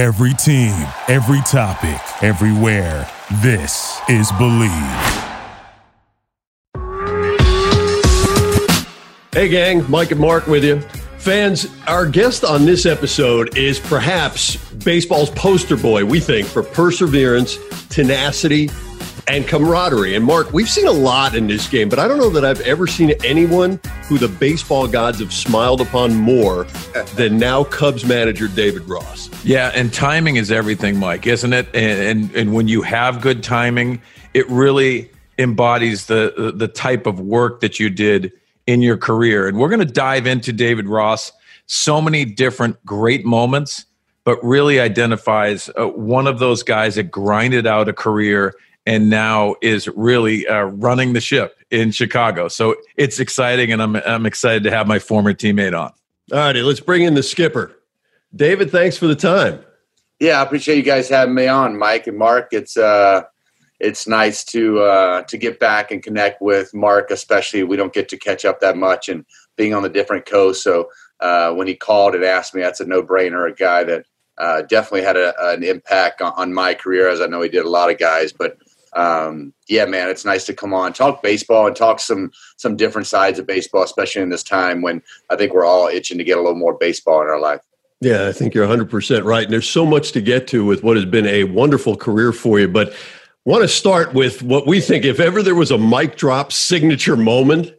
Every team, every topic, everywhere. This is Believe. Hey, gang. Mike and Mark with you. Fans, our guest on this episode is perhaps baseball's poster boy, we think, for perseverance, tenacity, and camaraderie. And Mark, we've seen a lot in this game, but I don't know that I've ever seen anyone who the baseball gods have smiled upon more than now Cubs manager David Ross. Yeah, and timing is everything, Mike, isn't it? And when you have good timing, it really embodies the type of work that you did in your career. And we're going to dive into David Ross, so many different great moments, but really identifies one of those guys that grinded out a career and now is really running the ship in Chicago. So it's exciting, and I'm excited to have my former teammate on. All righty, let's bring in the skipper. David, thanks for the time. Yeah, I appreciate you guys having me on, Mike and Mark. It's nice to get back and connect with Mark, especially we don't get to catch up that much and being on the different coast. So when he called and asked me, that's a no-brainer, a guy that definitely had an impact on my career, as I know he did a lot of guys. But, yeah, man, it's nice to come on, talk baseball and talk some different sides of baseball, especially in this time when I think we're all itching to get a little more baseball in our life. Yeah, I think you're 100% right. And there's so much to get to with what has been a wonderful career for you. But want to start with what we think, if ever there was a mic drop signature moment,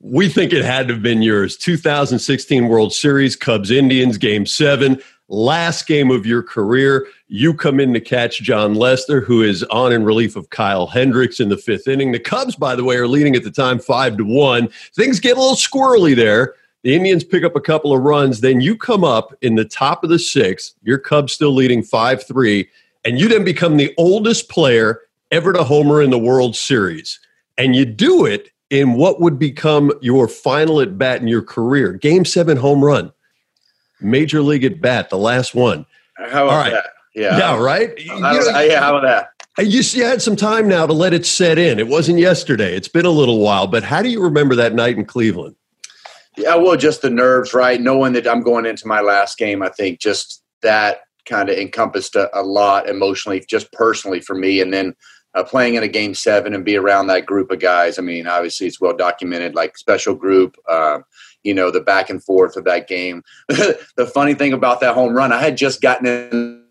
we think it had to have been yours. 2016 World Series, Cubs-Indians, Game 7, last game of your career. You come in to catch John Lester, who is on in relief of Kyle Hendricks in the fifth inning. The Cubs, by the way, are leading at the time 5-1. Things get a little squirrely there. The Indians pick up a couple of runs. Then you come up in the top of the sixth. Your Cubs still leading 5-3. And you then become the oldest player ever to homer in the World Series. And you do it in what would become your final at-bat in your career. Game 7 home run. Major League at-bat, the last one. How about that? Yeah. Yeah, right? How about that? You had some time now to let it set in. It wasn't yesterday. It's been a little while. But how do you remember that night in Cleveland? Yeah, well, just the nerves, right? Knowing that I'm going into my last game, I think just that kind of encompassed a lot emotionally, just personally for me. And then playing in a Game 7 and be around that group of guys. I mean, obviously it's well documented, like special group, the back and forth of that game. The funny thing about that home run, I had just gotten in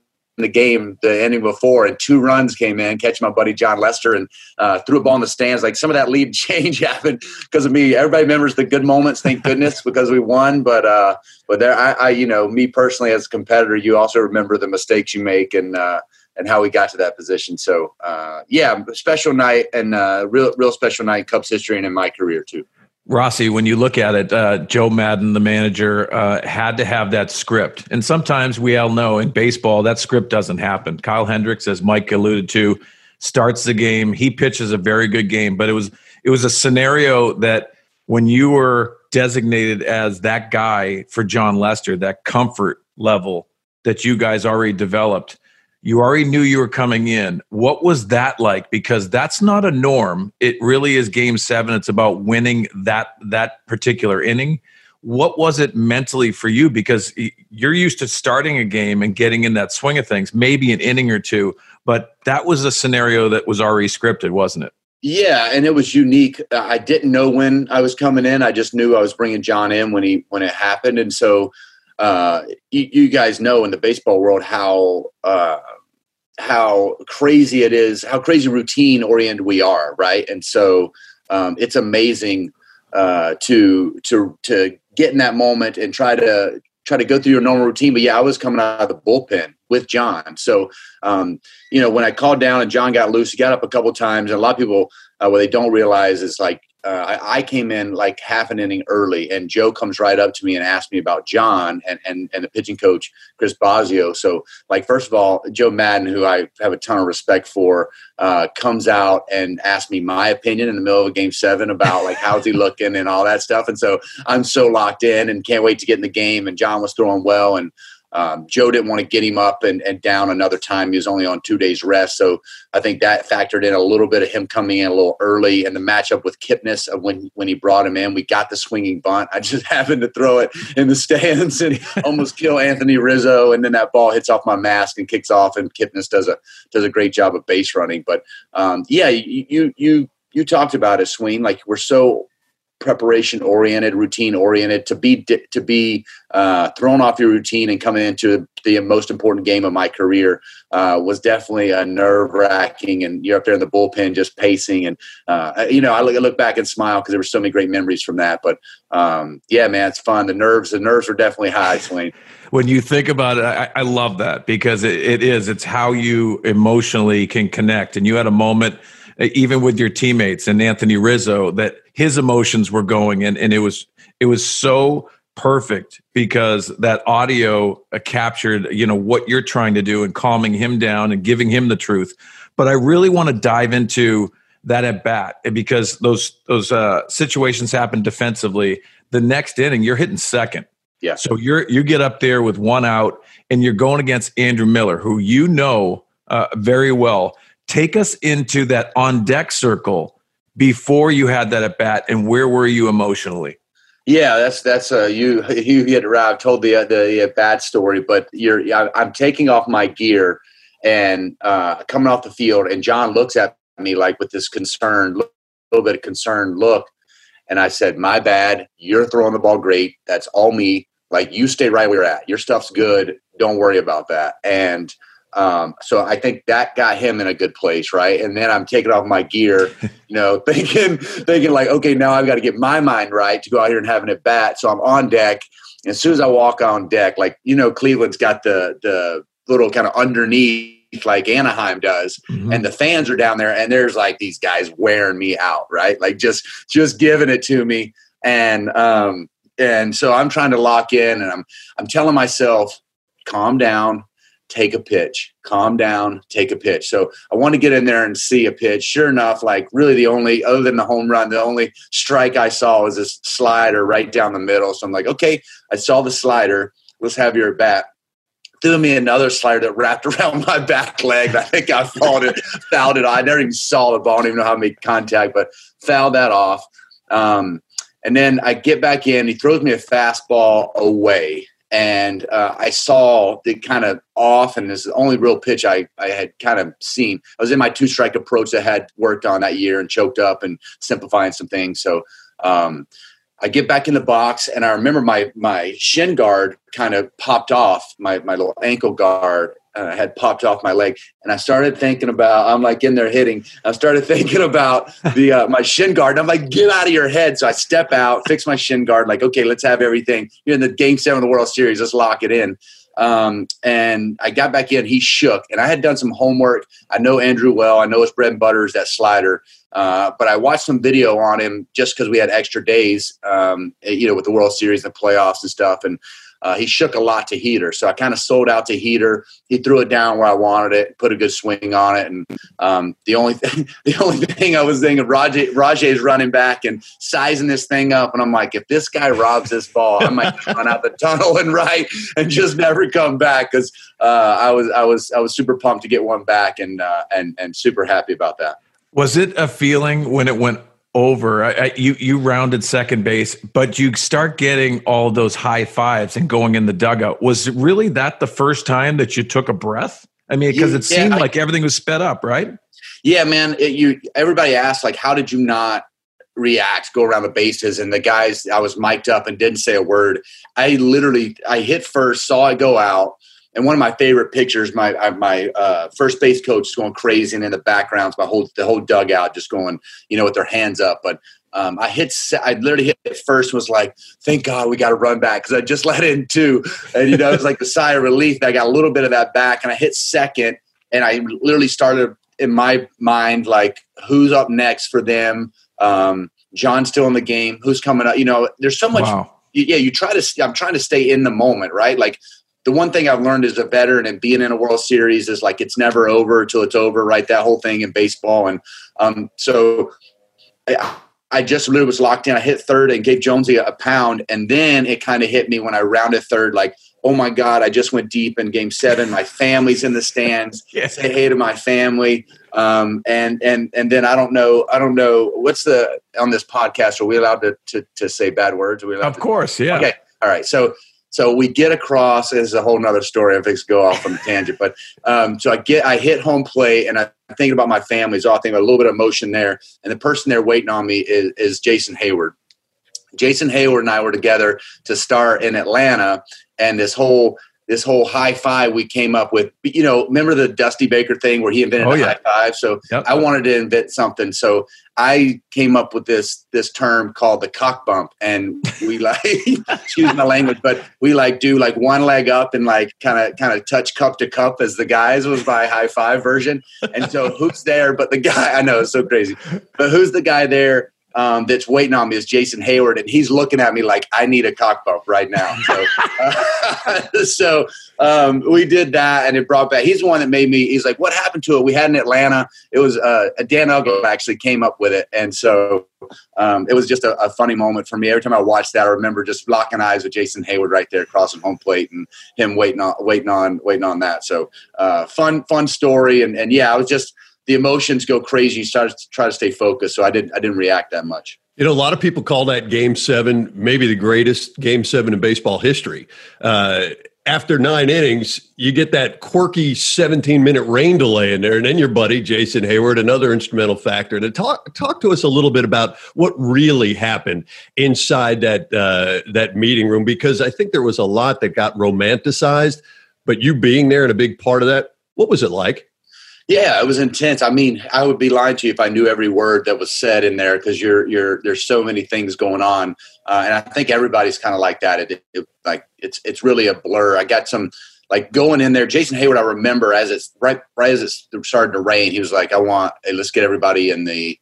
the game the inning before and two runs came in, catch my buddy John Lester and threw a ball in the stands. Like some of that lead change happened because of me. Everybody remembers the good moments, thank goodness, because we won. But there, I me personally as a competitor, you also remember the mistakes you make and how we got to that position. So, yeah, special night and real special night in Cubs history and in my career too. Rossi, when you look at it, Joe Maddon, the manager, had to have that script. And sometimes we all know in baseball that script doesn't happen. Kyle Hendricks, as Mike alluded to, starts the game. He pitches a very good game, but it was a scenario that when you were designated as that guy for John Lester, that comfort level that you guys already developed, you already knew you were coming in. What was that like? Because that's not a norm. It really is Game 7. It's about winning that particular inning. What was it mentally for you? Because you're used to starting a game and getting in that swing of things, maybe an inning or two, but that was a scenario that was already scripted, wasn't it? Yeah, and it was unique. I didn't know when I was coming in. I just knew I was bringing John in when it happened. And so you guys know in the baseball world how crazy it is, how crazy routine oriented we are. Right. And so it's amazing to get in that moment and try to go through your normal routine. But yeah, I was coming out of the bullpen with John. So, when I called down and John got loose, he got up a couple times. And a lot of people, what they don't realize is like, I came in like half an inning early and Joe comes right up to me and asked me about John and the pitching coach, Chris Bosio. So like, first of all, Joe Maddon, who I have a ton of respect for, comes out and asks me my opinion in the middle of Game 7 about like, how's he looking and all that stuff. And so I'm so locked in and can't wait to get in the game. And John was throwing well. And, Joe didn't want to get him up and down another time. He was only on 2 days rest. So I think that factored in a little bit of him coming in a little early, and the matchup with Kipnis of when he brought him in, we got the swinging bunt. I just happened to throw it in the stands and almost kill Anthony Rizzo. And then that ball hits off my mask and kicks off, and Kipnis does a great job of base running. But yeah, you talked about it, Sween. Like, we're so preparation oriented, routine oriented, to be thrown off your routine and coming into the most important game of my career was definitely nerve wracking. And you're up there in the bullpen, just pacing. And I look back and smile because there were so many great memories from that. But yeah, man, it's fun. The nerves were definitely high, Sween. When you think about it, I love that, because it's how you emotionally can connect. And you had a moment, even with your teammates and Anthony Rizzo, that his emotions were going, and it was so perfect, because that audio captured, you know, what you're trying to do and calming him down and giving him the truth. But I really want to dive into that at bat, because those situations happen defensively. The next inning, you're hitting second. Yeah. So you get up there with one out, and you're going against Andrew Miller, who you know very well. Take us into that on-deck circle before you had that at-bat, and where were you emotionally? Yeah, that's you had arrived, told the at-bat story, but I'm taking off my gear and coming off the field, and John looks at me like with this concerned, little bit of concerned look, and I said, my bad, you're throwing the ball great, that's all me, like, you stay right where you're at, your stuff's good, don't worry about that. And so I think that got him in a good place, right? And then I'm taking off my gear, you know, thinking like, okay, now I've got to get my mind right to go out here and have an at-bat. So I'm on deck. And as soon as I walk on deck, like, you know, Cleveland's got the little kind of underneath like Anaheim does, mm-hmm. and the fans are down there, and there's like these guys wearing me out, right? Like just giving it to me. And so I'm trying to lock in, and I'm telling myself, calm down. Take a pitch, calm down, take a pitch. So I want to get in there and see a pitch. Sure enough, like, really the only, other than the home run, the only strike I saw was this slider right down the middle. So I'm like, okay, I saw the slider. Let's have your bat. Threw me another slider that wrapped around my back leg. I think I fouled it. I never even saw the ball. I don't even know how to make contact, but fouled that off. And then I get back in. He throws me a fastball away. And I saw it kind of off, and this is the only real pitch I had kind of seen. I was in my two-strike approach that I had worked on that year and choked up and simplifying some things. So I get back in the box, and I remember my shin guard kind of popped off, my little ankle guard had popped off my leg. And I started thinking about, I'm like in there hitting. I started thinking about my shin guard. And I'm like, get out of your head. So I step out, fix my shin guard. Like, okay, let's have everything. You're in the Game 7 of the World Series. Let's lock it in. And I got back in. He shook. And I had done some homework. I know Andrew well. I know his bread and butter is that slider. But I watched some video on him just because we had extra days, you know, with the World Series and the playoffs and stuff. And he shook a lot to Heater, so I kind of sold out to Heater. He threw it down where I wanted it, put a good swing on it, and the only thing I was thinking of, Rajai's running back and sizing this thing up, and I'm like, if this guy robs this ball, I might run out the tunnel and right and just never come back, because I was super pumped to get one back, and super happy about that. Was it a feeling when it went over? You rounded second base, but you start getting all those high fives and going in the dugout. Was really that the first time that you took a breath? I mean, because it seemed like everything was sped up, right? Yeah, man. Everybody asked, like, how did you not react, go around the bases? And the guys, I was mic'd up and didn't say a word. I hit first, saw it go out. And one of my favorite pictures, my first base coach is going crazy, and in the background's the whole dugout just going, you know, with their hands up. But I literally hit first, was like, thank God we got to run back, because I just let in two, and you know, it was like the sigh of relief. I got a little bit of that back, and I hit second, and I literally started in my mind like, who's up next for them? John's still in the game. Who's coming up? You know, there's so much. Wow. Yeah, I'm trying to stay in the moment, right? Like, the one thing I've learned as a veteran and being in a World Series is like, it's never over till it's over, right? That whole thing in baseball. And so I just really was locked in. I hit third and gave Jonesy a pound. And then it kind of hit me when I rounded third, like, oh my God, I just went deep in Game 7. My family's in the stands. Yeah. Say hey to my family. And then I don't know what's the, on this podcast, are we allowed to say bad words? Are we allowed course. Yeah. Okay. All right. So we get across, this is a whole nother story. I think it's go off on a tangent, but so I hit home plate and I think about my family. So I think about a little bit of emotion there. And the person there waiting on me is Jason Heyward. Jason Heyward and I were together to start in Atlanta, and this whole high five we came up with. You know, remember the Dusty Baker thing where he invented a high five? So yep. I wanted to invent something. So I came up with this term called the cock bump. And we excuse my language, but we do one leg up and kind of touch cup to cup, as the guys was by high five version. And so who's there but the guy? I know, it's so crazy. But who's the guy there? That's waiting on me is Jason Heyward, and he's looking at me like I need a cock bump right now. So, we did that, and it brought back. He's the one that made me. He's like, "What happened to it? We had in Atlanta. It was Dan Uggla actually came up with it, and so it was just a funny moment for me. Every time I watched that, I remember just locking eyes with Jason Heyward right there, crossing home plate, and him waiting on that. So fun story, and yeah, I was just. The emotions go crazy. You start to try to stay focused. So I didn't react that much. You know, a lot of people call that Game 7 maybe the greatest Game 7 in baseball history. After 9 innings, you get that quirky 17-minute rain delay in there, and then your buddy Jason Heyward, another instrumental factor. To talk to us a little bit about what really happened inside that meeting room, because I think there was a lot that got romanticized, but you being there and a big part of that, what was it like? Yeah, it was intense. I mean, I would be lying to you if I knew every word that was said in there, because there's so many things going on, and I think everybody's kind of like that. It's really a blur. I got some going in there. Jason Heyward, I remember as it's right as it started to rain, he was like, let's get everybody in the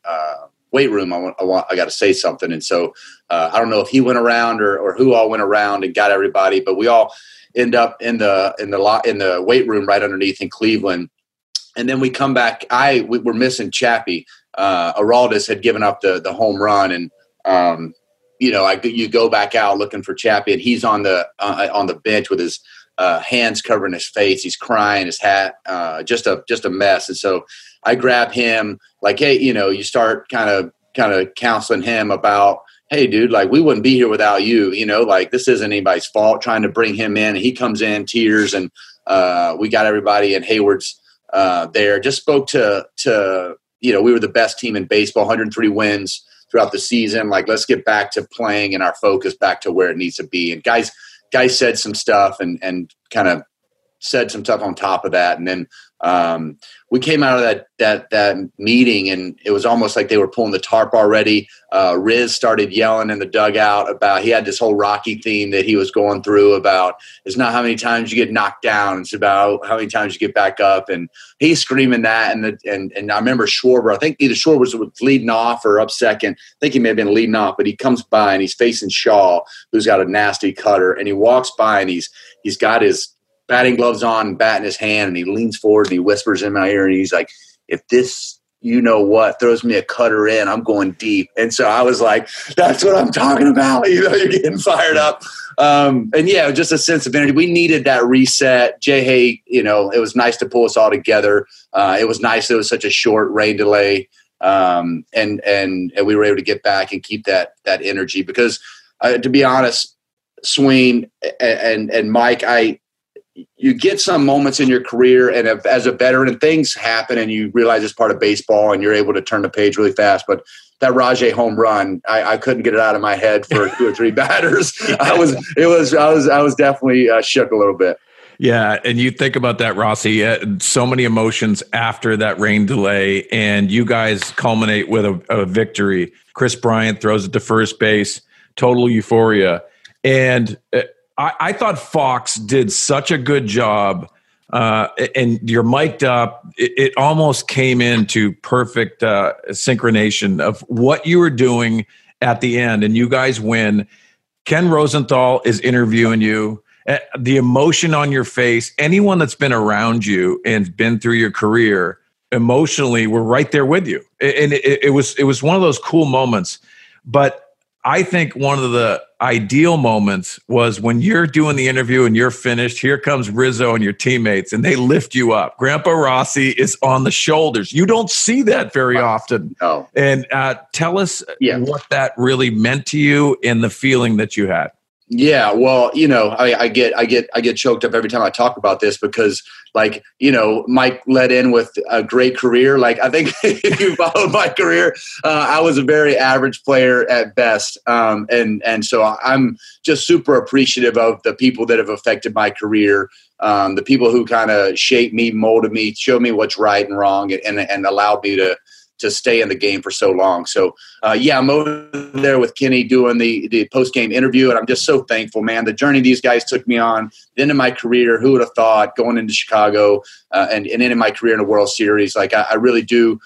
weight room. I got to say something." And so I don't know if he went around or who all went around and got everybody, but we all end up in the weight room right underneath in Cleveland. And then we come back. We were missing Chappie. Aroldis had given up the home run, and you go back out looking for Chappie, and he's on the bench with his hands covering his face. He's crying, his hat, just a mess. And so I grab him, hey, you start kind of counseling him about, hey, dude, we wouldn't be here without you. This isn't anybody's fault. Trying to bring him in, and he comes in tears, and we got everybody in Heyward's. There just spoke to we were the best team in baseball, 103 wins throughout the season. Let's get back to playing and our focus back to where it needs to be. And guys said some stuff and kind of said some stuff on top of that. And then we came out of that meeting, and it was almost like they were pulling the tarp already. Riz started yelling in the dugout about, he had this whole Rocky theme that he was going through about, it's not how many times you get knocked down, it's about how many times you get back up. And he's screaming that. And I remember Schwarber, I think either Schwarber was leading off or up second. I think he may have been leading off, but he comes by and he's facing Shaw, who's got a nasty cutter, and he walks by and he's got his batting gloves on, bat in his hand, and he leans forward and he whispers in my ear, and he's like, if this, throws me a cutter in, I'm going deep. And so I was like, that's what I'm talking about. You're getting fired up. And yeah, just a sense of energy. We needed that reset. Jay Hay, it was nice to pull us all together. It was nice. It was such a short rain delay. And we were able to get back and keep that energy, because to be honest, Sween and Mike, you get some moments in your career, and as a veteran, things happen, and you realize it's part of baseball, and you're able to turn the page really fast. But that Rajai home run, I couldn't get it out of my head for 2 or 3 batters. I was definitely shook a little bit. Yeah, and you think about that, Rossi. So many emotions after that rain delay, and you guys culminate with a victory. Chris Bryant throws it to first base, total euphoria, and. I thought Fox did such a good job, and you're mic'd up. It almost came into perfect synchronization of what you were doing at the end, and you guys win. Ken Rosenthal is interviewing you. The emotion on your face, anyone that's been around you and been through your career emotionally, we're right there with you. And it was one of those cool moments. But I think one of the ideal moments was when you're doing the interview and you're finished, here comes Rizzo and your teammates, and they lift you up. Grandpa Rossi is on the shoulders. You don't see that very often. No. And tell us what that really meant to you and the feeling that you had. Yeah, well, you know, I get choked up every time I talk about this because, like, you know, Mike led in with a great career. Like, I think if you followed my career, I was a very average player at best, and so I'm just super appreciative of the people that have affected my career, the people who kind of shaped me, molded me, showed me what's right and wrong, and allowed me to stay in the game for so long. So, I'm over there with Kenny doing the post-game interview, and I'm just so thankful, man. The journey these guys took me on, the end of my career, who would have thought, going into Chicago and ending my career in a World Series. Like, I really do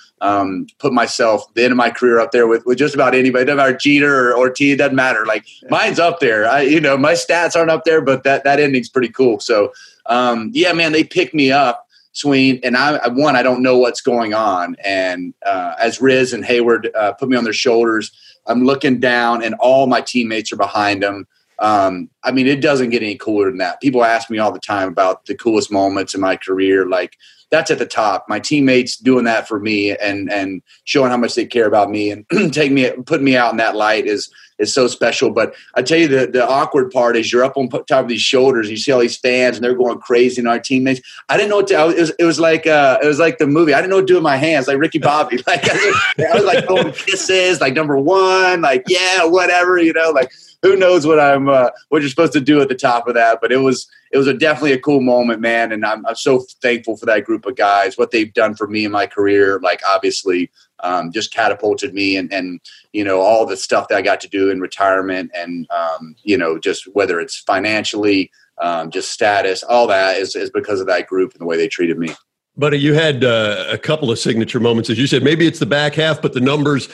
put myself, the end of my career, up there with just about anybody. It doesn't matter, Jeter or Ortiz, it doesn't matter. Like, mine's up there. My stats aren't up there, but that ending's pretty cool. So, man, they picked me up. Sween, and I don't know what's going on. And as Riz and Heyward put me on their shoulders, I'm looking down and all my teammates are behind them. It doesn't get any cooler than that. People ask me all the time about the coolest moments in my career. Like, that's at the top. My teammates doing that for me and showing how much they care about me and putting me out in that light is so special. But I tell you, the awkward part is you're up on top of these shoulders and you see all these fans and they're going crazy and our teammates. I didn't know what to do. It was like the movie. I didn't know what to do with my hands, like Ricky Bobby. Like I was like throwing kisses, like number one, like yeah, whatever, you know, like who knows what I'm what you're supposed to do at the top of that. But it was definitely a cool moment, man. And I'm so thankful for that group of guys, what they've done for me in my career, like obviously just catapulted me and, you know, all the stuff that I got to do in retirement and, you know, just whether it's financially, just status, all that is because of that group and the way they treated me. Buddy, you had a couple of signature moments. As you said, maybe it's the back half, but the numbers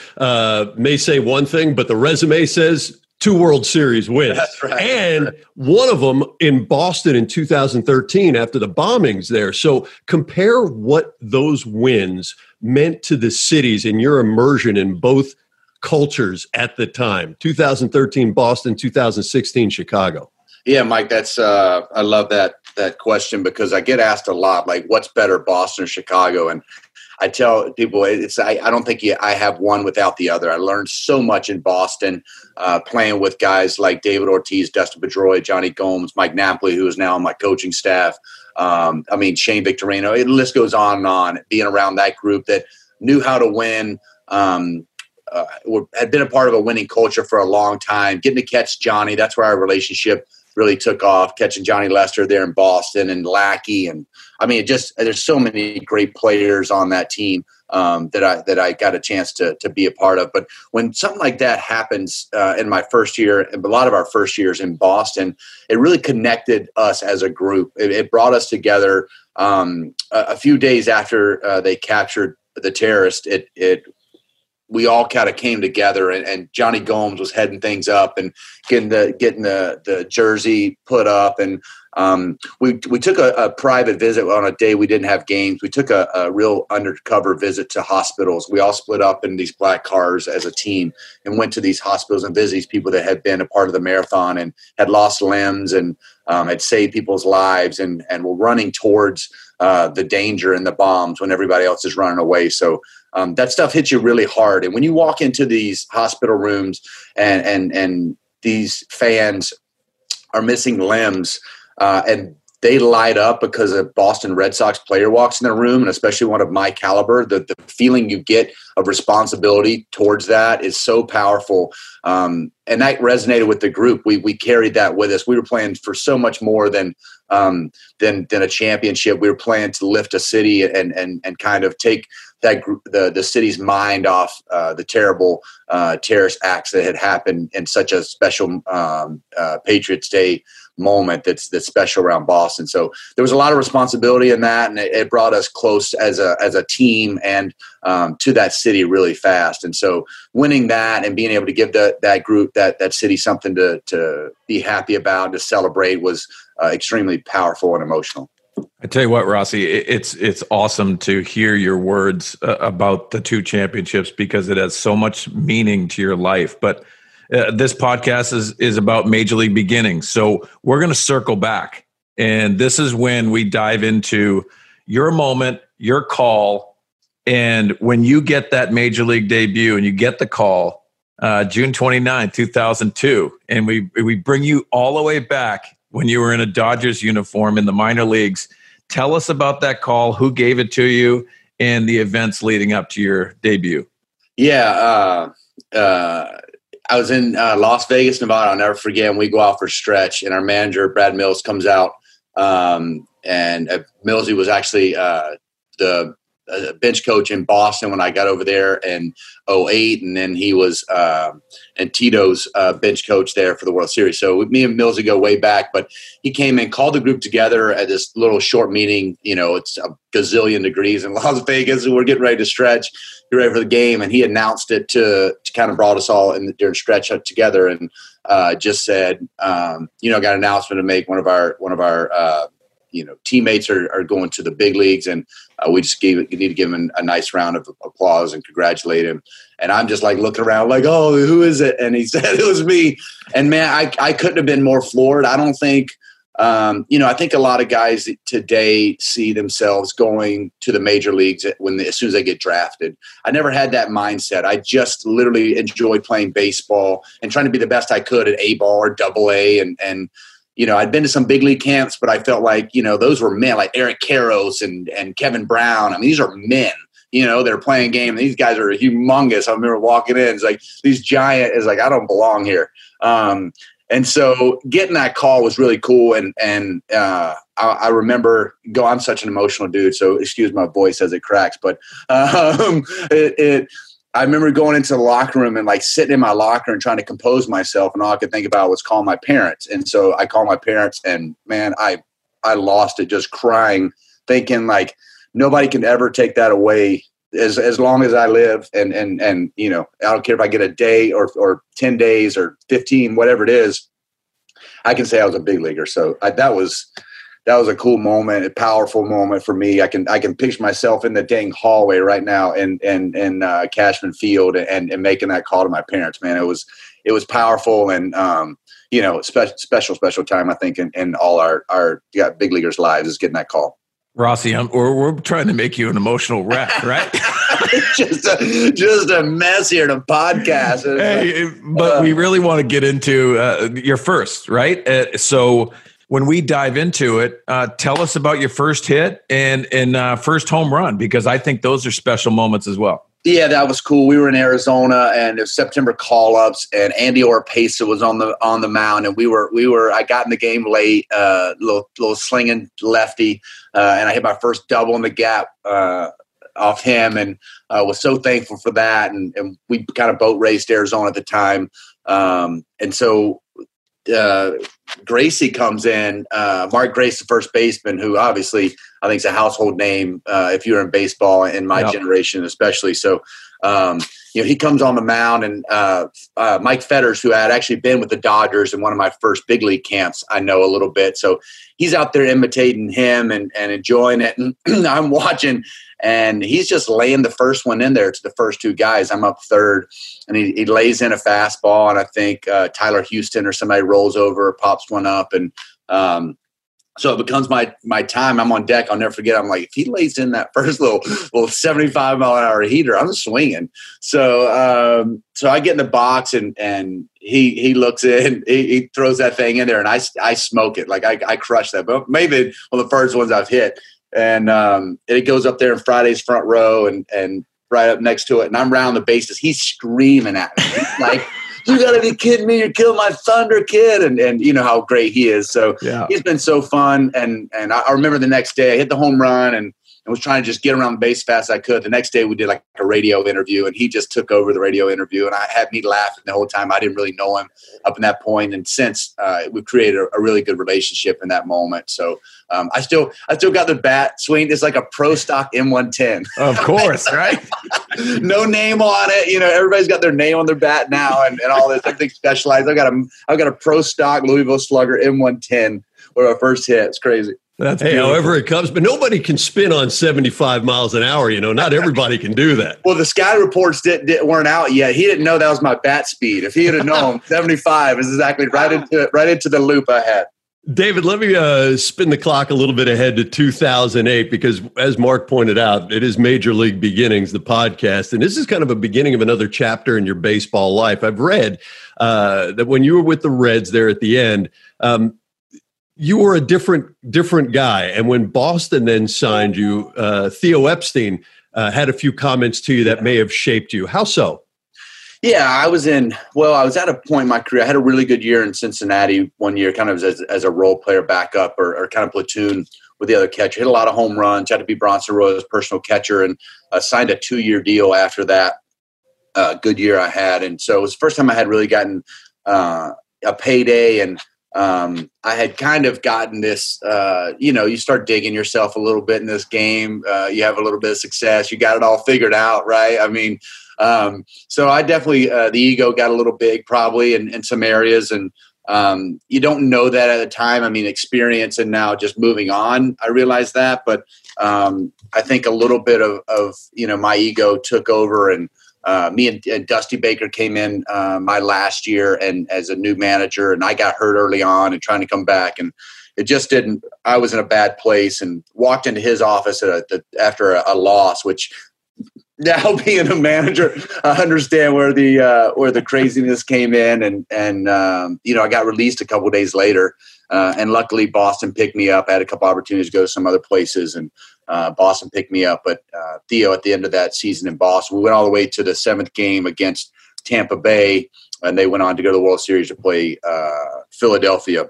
may say one thing, but the resume says 2 World Series wins. That's right. And one of them in Boston in 2013 after the bombings there. So compare what those wins meant to the cities and your immersion in both cultures at the time. 2013 Boston, 2016 Chicago. Yeah, Mike, that's I love that question because I get asked a lot, like, what's better, Boston or Chicago? And I tell people I don't think I have one without the other. I learned so much in Boston playing with guys like David Ortiz, Dusty Baker, Johnny Gomes, Mike Napoli, who is now on my coaching staff. Shane Victorino. The list goes on and on. Being around that group that knew how to win, had been a part of a winning culture for a long time. Getting to catch Johnny, that's where our relationship really took off, catching Johnny Lester there in Boston and Lackey. And there's so many great players on that team that I got a chance to be a part of. But when something like that happens in my first year, and a lot of our first years in Boston, it really connected us as a group. It brought us together. A few days after they captured the terrorist, we all kind of came together, and Johnny Gomes was heading things up and getting the jersey put up. And we took a private visit on a day we didn't have games. We took a real undercover visit to hospitals. We all split up in these black cars as a team and went to these hospitals and visited these people that had been a part of the marathon and had lost limbs and had saved people's lives and were running towards the danger and the bombs when everybody else is running away. So, that stuff hits you really hard. And when you walk into these hospital rooms and these fans are missing limbs and they light up because a Boston Red Sox player walks in their room, and especially one of my caliber, the feeling you get of responsibility towards that is so powerful. And that resonated with the group. We carried that with us. We were playing for so much more than a championship. We were playing to lift a city and kind of take that group, the city's mind off the terrible terrorist acts that had happened in such a special Patriots Day moment that's special around Boston. So there was a lot of responsibility in that, and it brought us close as a team and to that city really fast. And so winning that and being able to give that group, that city something to be happy about, to celebrate was extremely powerful and emotional. I tell you what, Rossi, it's awesome to hear your words about the two championships because it has so much meaning to your life. But this podcast is about Major League beginnings. So we're going to circle back. And this is when we dive into your moment, your call. And when you get that Major League debut and you get the call, June 29, 2002, and we bring you all the way back when you were in a Dodgers uniform in the minor leagues. Tell us about that call, who gave it to you, and the events leading up to your debut. Yeah, I was in Las Vegas, Nevada. I'll never forget. And we go out for stretch, and our manager, Brad Mills, comes out. And Millsy was actually the bench coach in Boston when I got over there in 2008. And then he was and Tito's bench coach there for the World Series. So me and Millsy go way back, but he came and called the group together at this little short meeting. You know, it's a gazillion degrees in Las Vegas and we're getting ready to stretch, get ready for the game. And he announced it to kind of brought us all in during stretch together. And just said, you know, got an announcement to make. One of our, you know, teammates are going to the big leagues, and we just need to give him a nice round of applause and congratulate him. And I'm just like looking around like, oh, who is it? And he said, it was me. And man, I couldn't have been more floored. I don't think, you know, I think a lot of guys today see themselves going to the major leagues as soon as they get drafted. I never had that mindset. I just literally enjoyed playing baseball and trying to be the best I could at A ball or double A. And, you know, I'd been to some big league camps, but I felt like, you know, those were men like Eric Karros and Kevin Brown. I mean, these are men, you know, they're playing game. And these guys are humongous. I remember walking in, it's like these giant is like, I don't belong here. And so getting that call was really cool. And I remember I'm such an emotional dude. So excuse my voice as it cracks, but I remember going into the locker room and like sitting in my locker and trying to compose myself, and all I could think about was calling my parents. And so I called my parents, and man, I lost it, just crying, thinking like nobody can ever take that away as long as I live. And you know, I don't care if I get a day or 10 days or 15, whatever it is, I can say I was a big leaguer. So that was a cool moment, a powerful moment for me. I can picture myself in the dang hallway right now in Cashman Field and making that call to my parents, man. It was powerful and, you know, special time, I think, in all our big leaguers' lives is getting that call. Rossi, we're trying to make you an emotional wreck, right? just a mess here to podcast. Hey, but we really want to get into your first, right? So when we dive into it, tell us about your first hit and first home run, because I think those are special moments as well. Yeah, that was cool. We were in Arizona, and it was September call-ups, and Andy Oropesa was on the mound, and we were. I got in the game late, little slinging lefty, and I hit my first double in the gap off him, and was so thankful for that. And we kind of boat raced Arizona at the time, and so. Gracie comes in, Mark Grace, the first baseman, who obviously I think is a household name if you're in baseball in my generation, especially. So, you know, he comes on the mound, and Mike Fetters, who had actually been with the Dodgers in one of my first big league camps, I know a little bit. So he's out there imitating him and enjoying it. And I'm watching, and he's just laying the first one in there to the first two guys. I'm up third, and he lays in a fastball, and I think Tyler Houston or somebody rolls over, pops one up, and so it becomes my time. I'm on deck. I'll never forget. I'm like, if he lays in that first little 75 mile an hour heater, I'm swinging. So so I get in the box, and he looks in. He throws that thing in there, and I smoke it. Like I crush that. But maybe one of the first ones I've hit, and it goes up there in Friday's front row, and right up next to it. And I'm round the bases. He's screaming at me like. You gotta be kidding me! You're killing my thunder, kid, and you know how great he is. So He's been so fun, and I remember the next day I hit the home run and was trying to just get around the base as fast as I could. The next day we did like a radio interview, and he just took over the radio interview, and I had me laughing the whole time. I didn't really know him up in that point, and since we've created a really good relationship in that moment. So I still got the bat swing. It's like a pro stock M110, of course, right? No name on it. You know, everybody's got their name on their bat now, and all this. Everything specialized. I've got a pro stock Louisville Slugger M110 with our first hit. It's crazy. That's hey, beautiful. However it comes, but nobody can spin on 75 miles an hour. You know, not everybody can do that. Well, the sky reports weren't out yet. He didn't know that was my bat speed. If he had known, 75 is exactly right into the loop I had. David, let me spin the clock a little bit ahead to 2008, because as Mark pointed out, it is Major League Beginnings, the podcast, and this is kind of a beginning of another chapter in your baseball life. I've read that when you were with the Reds there at the end, you were a different guy, and when Boston then signed you, Theo Epstein had a few comments to you that may have shaped you. How so? Yeah, I was at a point in my career. I had a really good year in Cincinnati one year, kind of as a role player backup or kind of platoon with the other catcher. Hit a lot of home runs, had to be Bronson Royals' personal catcher, and signed a 2-year deal after that good year I had. And so it was the first time I had really gotten a payday, and I had kind of gotten this, you start digging yourself a little bit in this game. You have a little bit of success. You got it all figured out, right? I mean – so I definitely, the ego got a little big probably in some areas, and you don't know that at the time. I mean, experience and now just moving on, I realized that, but I think a little bit of my ego took over, and me and Dusty Baker came in my last year and as a new manager, and I got hurt early on and trying to come back, and it just didn't. I was in a bad place and walked into his office after a loss, which now being a manager, I understand where the craziness came in, and I got released a couple of days later, and luckily Boston picked me up. I had a couple opportunities to go to some other places, and Boston picked me up. But Theo, at the end of that season in Boston, we went all the way to the 7th game against Tampa Bay, and they went on to go to the World Series to play Philadelphia.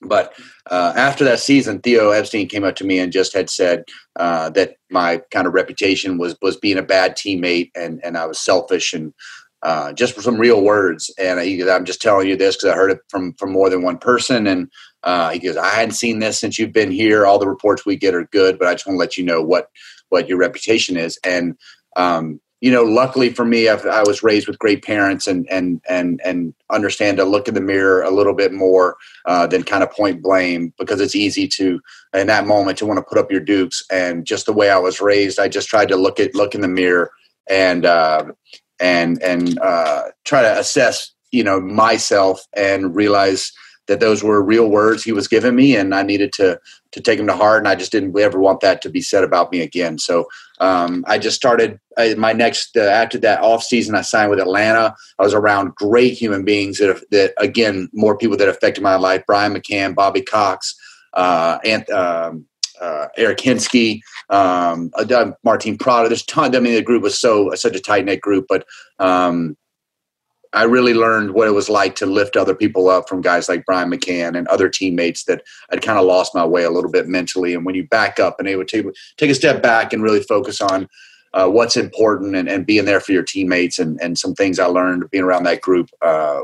But after that season, Theo Epstein came up to me and just had said that my kind of reputation was being a bad teammate, and I was selfish, and just some real words. And he goes, "I'm just telling you this because I heard it from more than one person." And he goes, "I hadn't seen this since you've been here. All the reports we get are good, but I just want to let you know what your reputation is." And luckily for me, I was raised with great parents and understand to look in the mirror a little bit more than kind of point blame, because it's easy to, in that moment, to want to put up your dukes. And just the way I was raised, I just tried to look in the mirror and try to assess, myself, and realize that those were real words he was giving me, and I needed to take them to heart, and I just didn't ever want that to be said about me again. So I just started my next after that off season, I signed with Atlanta. I was around great human beings that again, more people that affected my life: Brian McCann, Bobby Cox, Eric Hinske, Martin Prada. There's tons. I mean, the group was such a tight knit group, but I really learned what it was like to lift other people up from guys like Brian McCann and other teammates that I'd kind of lost my way a little bit mentally. And when you back up and able to take a step back and really focus on what's important and being there for your teammates and some things I learned being around that group kind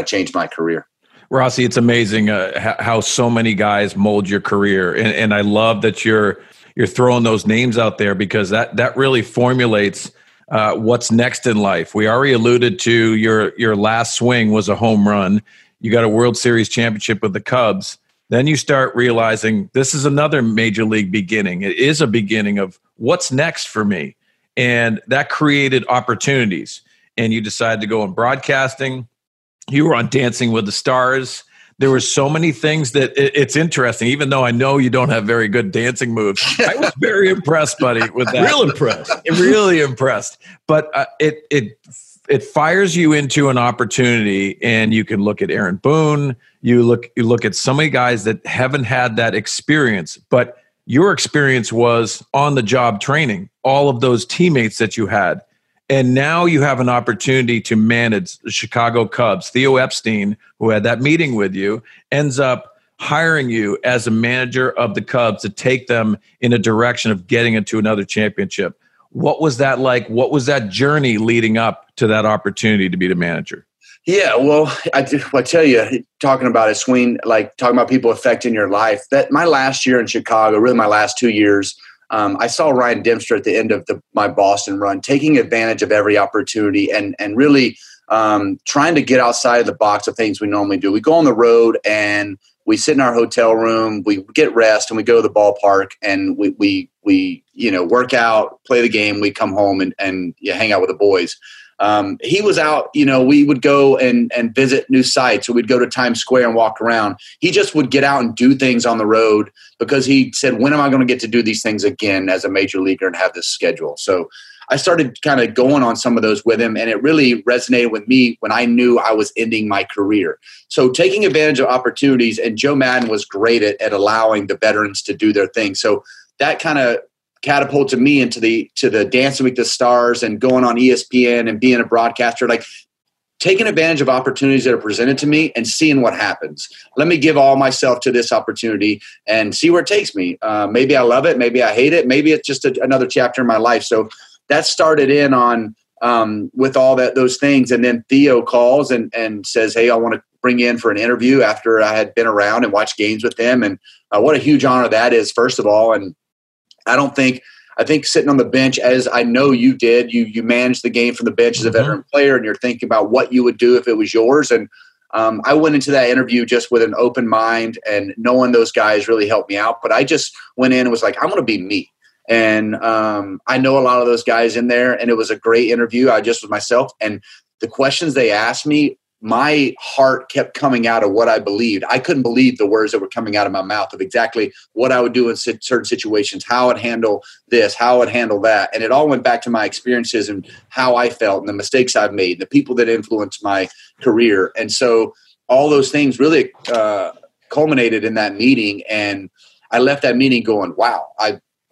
of changed my career. Rossi, it's amazing how so many guys mold your career. And I love that you're throwing those names out there, because that really formulates what's next in life. We already alluded to your last swing was a home run. You got a World Series championship with the Cubs. Then you start realizing this is another Major League beginning. It is a beginning of what's next for me. And that created opportunities. And you decided to go on broadcasting. You were on Dancing with the Stars. There were so many things that it's interesting, even though I know you don't have very good dancing moves. I was very impressed, buddy, with that. Really impressed. But it fires you into an opportunity, and you can look at Aaron Boone. You look at so many guys that haven't had that experience, but your experience was on the job training, all of those teammates that you had. And now you have an opportunity to manage the Chicago Cubs. Theo Epstein, who had that meeting with you, ends up hiring you as a manager of the Cubs to take them in a direction of getting into another championship. What was that like? What was that journey leading up to that opportunity to be the manager? Yeah, well, I tell you, talking about a swing, like talking about people affecting your life, that my last year in Chicago, really my last 2 years, I saw Ryan Dempster at the end of my Boston run taking advantage of every opportunity and really trying to get outside of the box of things we normally do. We go on the road and we sit in our hotel room, we get rest, and we go to the ballpark, and we you know, work out, play the game, we come home and you hang out with the boys. He was out, you know, we would go and visit new sites, or we'd go to Times Square and walk around. He just would get out and do things on the road because he said, when am I going to get to do these things again as a major leaguer and have this schedule? So I started kind of going on some of those with him, and it really resonated with me when I knew I was ending my career. So taking advantage of opportunities, and Joe Maddon was great at allowing the veterans to do their thing. So that kind of catapulted me into the Dancing with the Stars and going on ESPN and being a broadcaster, like taking advantage of opportunities that are presented to me and seeing what happens. Let me give all myself to this opportunity and see where it takes me. Maybe I love it. Maybe I hate it. Maybe it's just another chapter in my life. So that started in on with all that, those things. And then Theo calls and says, hey, I want to bring you in for an interview after I had been around and watched games with them. And what a huge honor that is, first of all. And I think sitting on the bench, as I know you did, you managed the game from the bench as a veteran player, and you're thinking about what you would do if it was yours. And I went into that interview just with an open mind, and knowing those guys really helped me out. But I just went in and was like, I'm going to be me. And I know a lot of those guys in there, and it was a great interview. I just was myself. And the questions they asked me, my heart kept coming out of what I believed. I couldn't believe the words that were coming out of my mouth of exactly what I would do in certain situations, how I'd handle this, how I'd handle that. And it all went back to my experiences and how I felt and the mistakes I've made, the people that influenced my career. And so all those things really culminated in that meeting. And I left that meeting going, wow,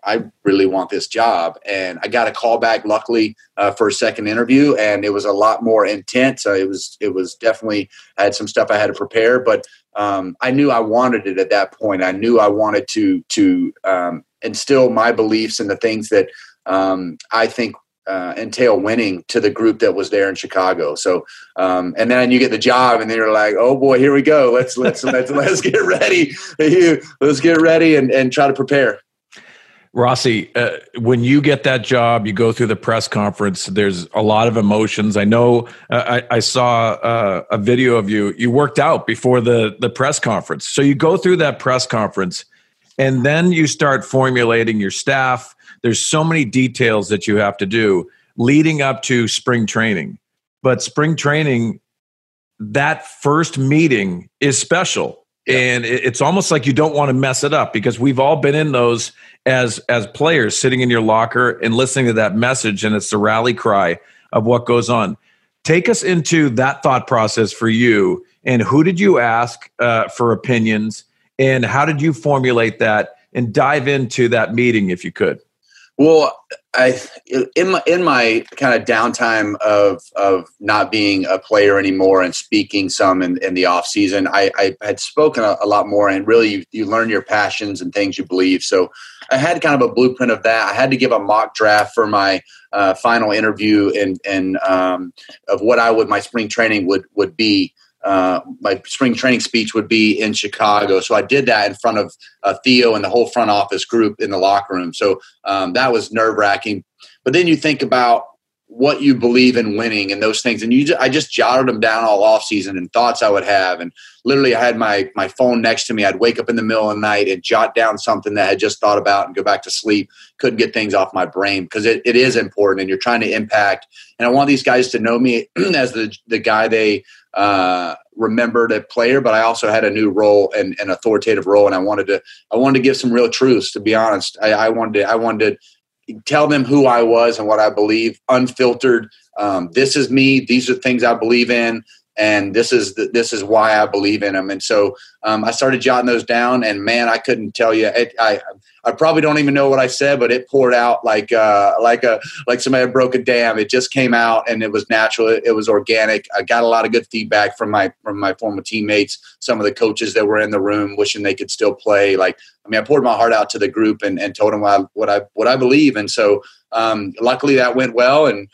I really want this job. And I got a call back, luckily, for a second interview, and it was a lot more intense. It was definitely, I had some stuff I had to prepare, but I knew I wanted it at that point. I knew I wanted to instill my beliefs and the things that I think entail winning to the group that was there in Chicago. So, and then you get the job, and then you're like, oh boy, here we go. Let's get ready. Let's get ready and try to prepare. Rossi, when you get that job, you go through the press conference, there's a lot of emotions. I know I saw a video of you. You worked out before the press conference. So you go through that press conference, and then you start formulating your staff. There's so many details that you have to do leading up to spring training. But spring training, that first meeting is special. And it's almost like you don't want to mess it up, because we've all been in those as players, sitting in your locker and listening to that message, and it's the rally cry of what goes on. Take us into that thought process for you, and who did you ask for opinions, and how did you formulate that, and dive into that meeting if you could? Well, in my kind of downtime of not being a player anymore and speaking some in the off season, I had spoken a lot more, and really you learn your passions and things you believe. So I had kind of a blueprint of that. I had to give a mock draft for my final interview and of what my spring training would be. My spring training speech would be in Chicago. So I did that in front of Theo and the whole front office group in the locker room. So that was nerve-wracking. But then you think about what you believe in winning and those things. And I just jotted them down all offseason, and thoughts I would have. And literally I had my phone next to me. I'd wake up in the middle of the night and jot down something that I had just thought about and go back to sleep. Couldn't get things off my brain, because it is important, and you're trying to impact. And I want these guys to know me as the guy they – remembered a player, but I also had a new role and an authoritative role, and I wanted to give some real truths, to be honest. I wanted to tell them who I was and what I believe, unfiltered. This is me. These are things I believe in, and this is why I believe in them. And so I started jotting those down, and man, I couldn't tell you. I probably don't even know what I said, but it poured out like somebody had broke a dam. It just came out, and it was natural. It was organic. I got a lot of good feedback from my former teammates, some of the coaches that were in the room wishing they could still play. I poured my heart out to the group and told them what I believe. And so luckily that went well. And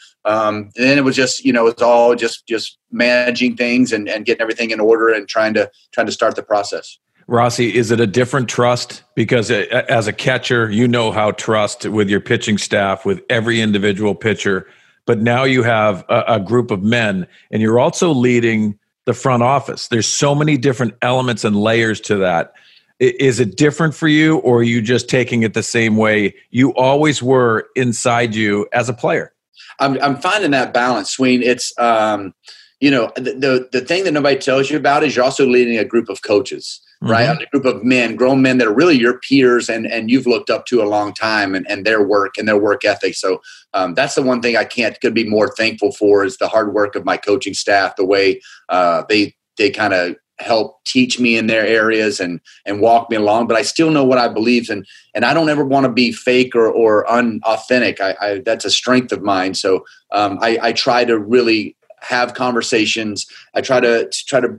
then it was just, you know, it's all just managing things and getting everything in order and trying to start the process. Rossi, is it a different trust? Because as a catcher, you know how trust with your pitching staff, with every individual pitcher, but now you have a group of men, and you're also leading the front office. There's so many different elements and layers to that. Is it different for you, or are you just taking it the same way you always were inside you as a player? I'm finding that balance, Sween. It's, you know, the thing that nobody tells you about is you're also leading a group of coaches, right? Mm-hmm. A group of men, grown men that are really your peers and you've looked up to a long time, and their work and their work ethic. So that's the one thing I could be more thankful for, is the hard work of my coaching staff, the way they kind of help teach me in their areas and walk me along. But I still know what I believe in, and I don't ever want to be fake or unauthentic. I that's a strength of mine. So I try to really have conversations. I try to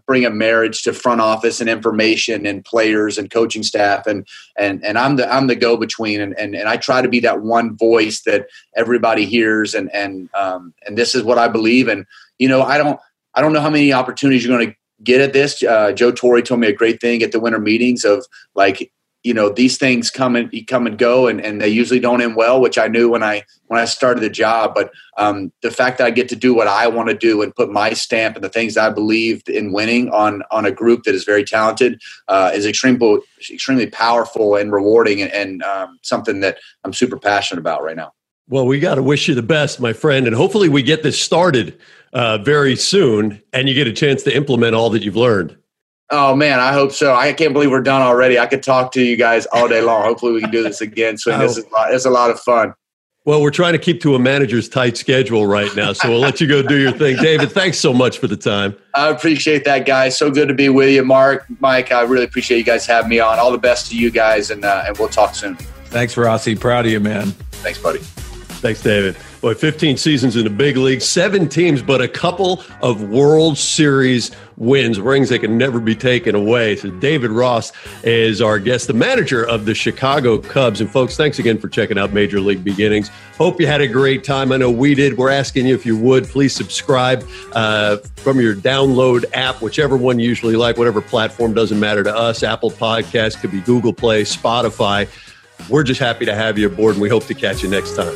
bring a marriage to front office and information and players and coaching staff, and I'm the go between, and I try to be that one voice that everybody hears, and this is what I believe. And you know, I don't know how many opportunities you're going to get at this. Joe Torre told me a great thing at the winter meetings of, like, you know, these things come and go, and they usually don't end well, which I knew when I started the job. But the fact that I get to do what I want to do and put my stamp and the things I believed in winning on a group that is very talented is extremely powerful and rewarding, and something that I'm super passionate about right now. Well, we got to wish you the best, my friend, and hopefully we get this started very soon, and you get a chance to implement all that you've learned. Oh, man, I hope so. I can't believe we're done already. I could talk to you guys all day long. Hopefully we can do this again. So it's a lot of fun. Well, we're trying to keep to a manager's tight schedule right now, so we'll let you go do your thing. David, thanks so much for the time. I appreciate that, guys. So good to be with you. Mark, Mike, I really appreciate you guys having me on. All the best to you guys, and we'll talk soon. Thanks, Rossi. Proud of you, man. Thanks, buddy. Thanks, David. Boy, 15 seasons in the big league, 7 teams, but a couple of World Series wins, rings that can never be taken away. So David Ross is our guest, the manager of the Chicago Cubs. And folks, thanks again for checking out Major League Beginnings. Hope you had a great time. I know we did. We're asking you if you would, please subscribe from your download app, whichever one you usually like, whatever platform, doesn't matter to us. Apple Podcasts, could be Google Play, Spotify. We're just happy to have you aboard, and we hope to catch you next time.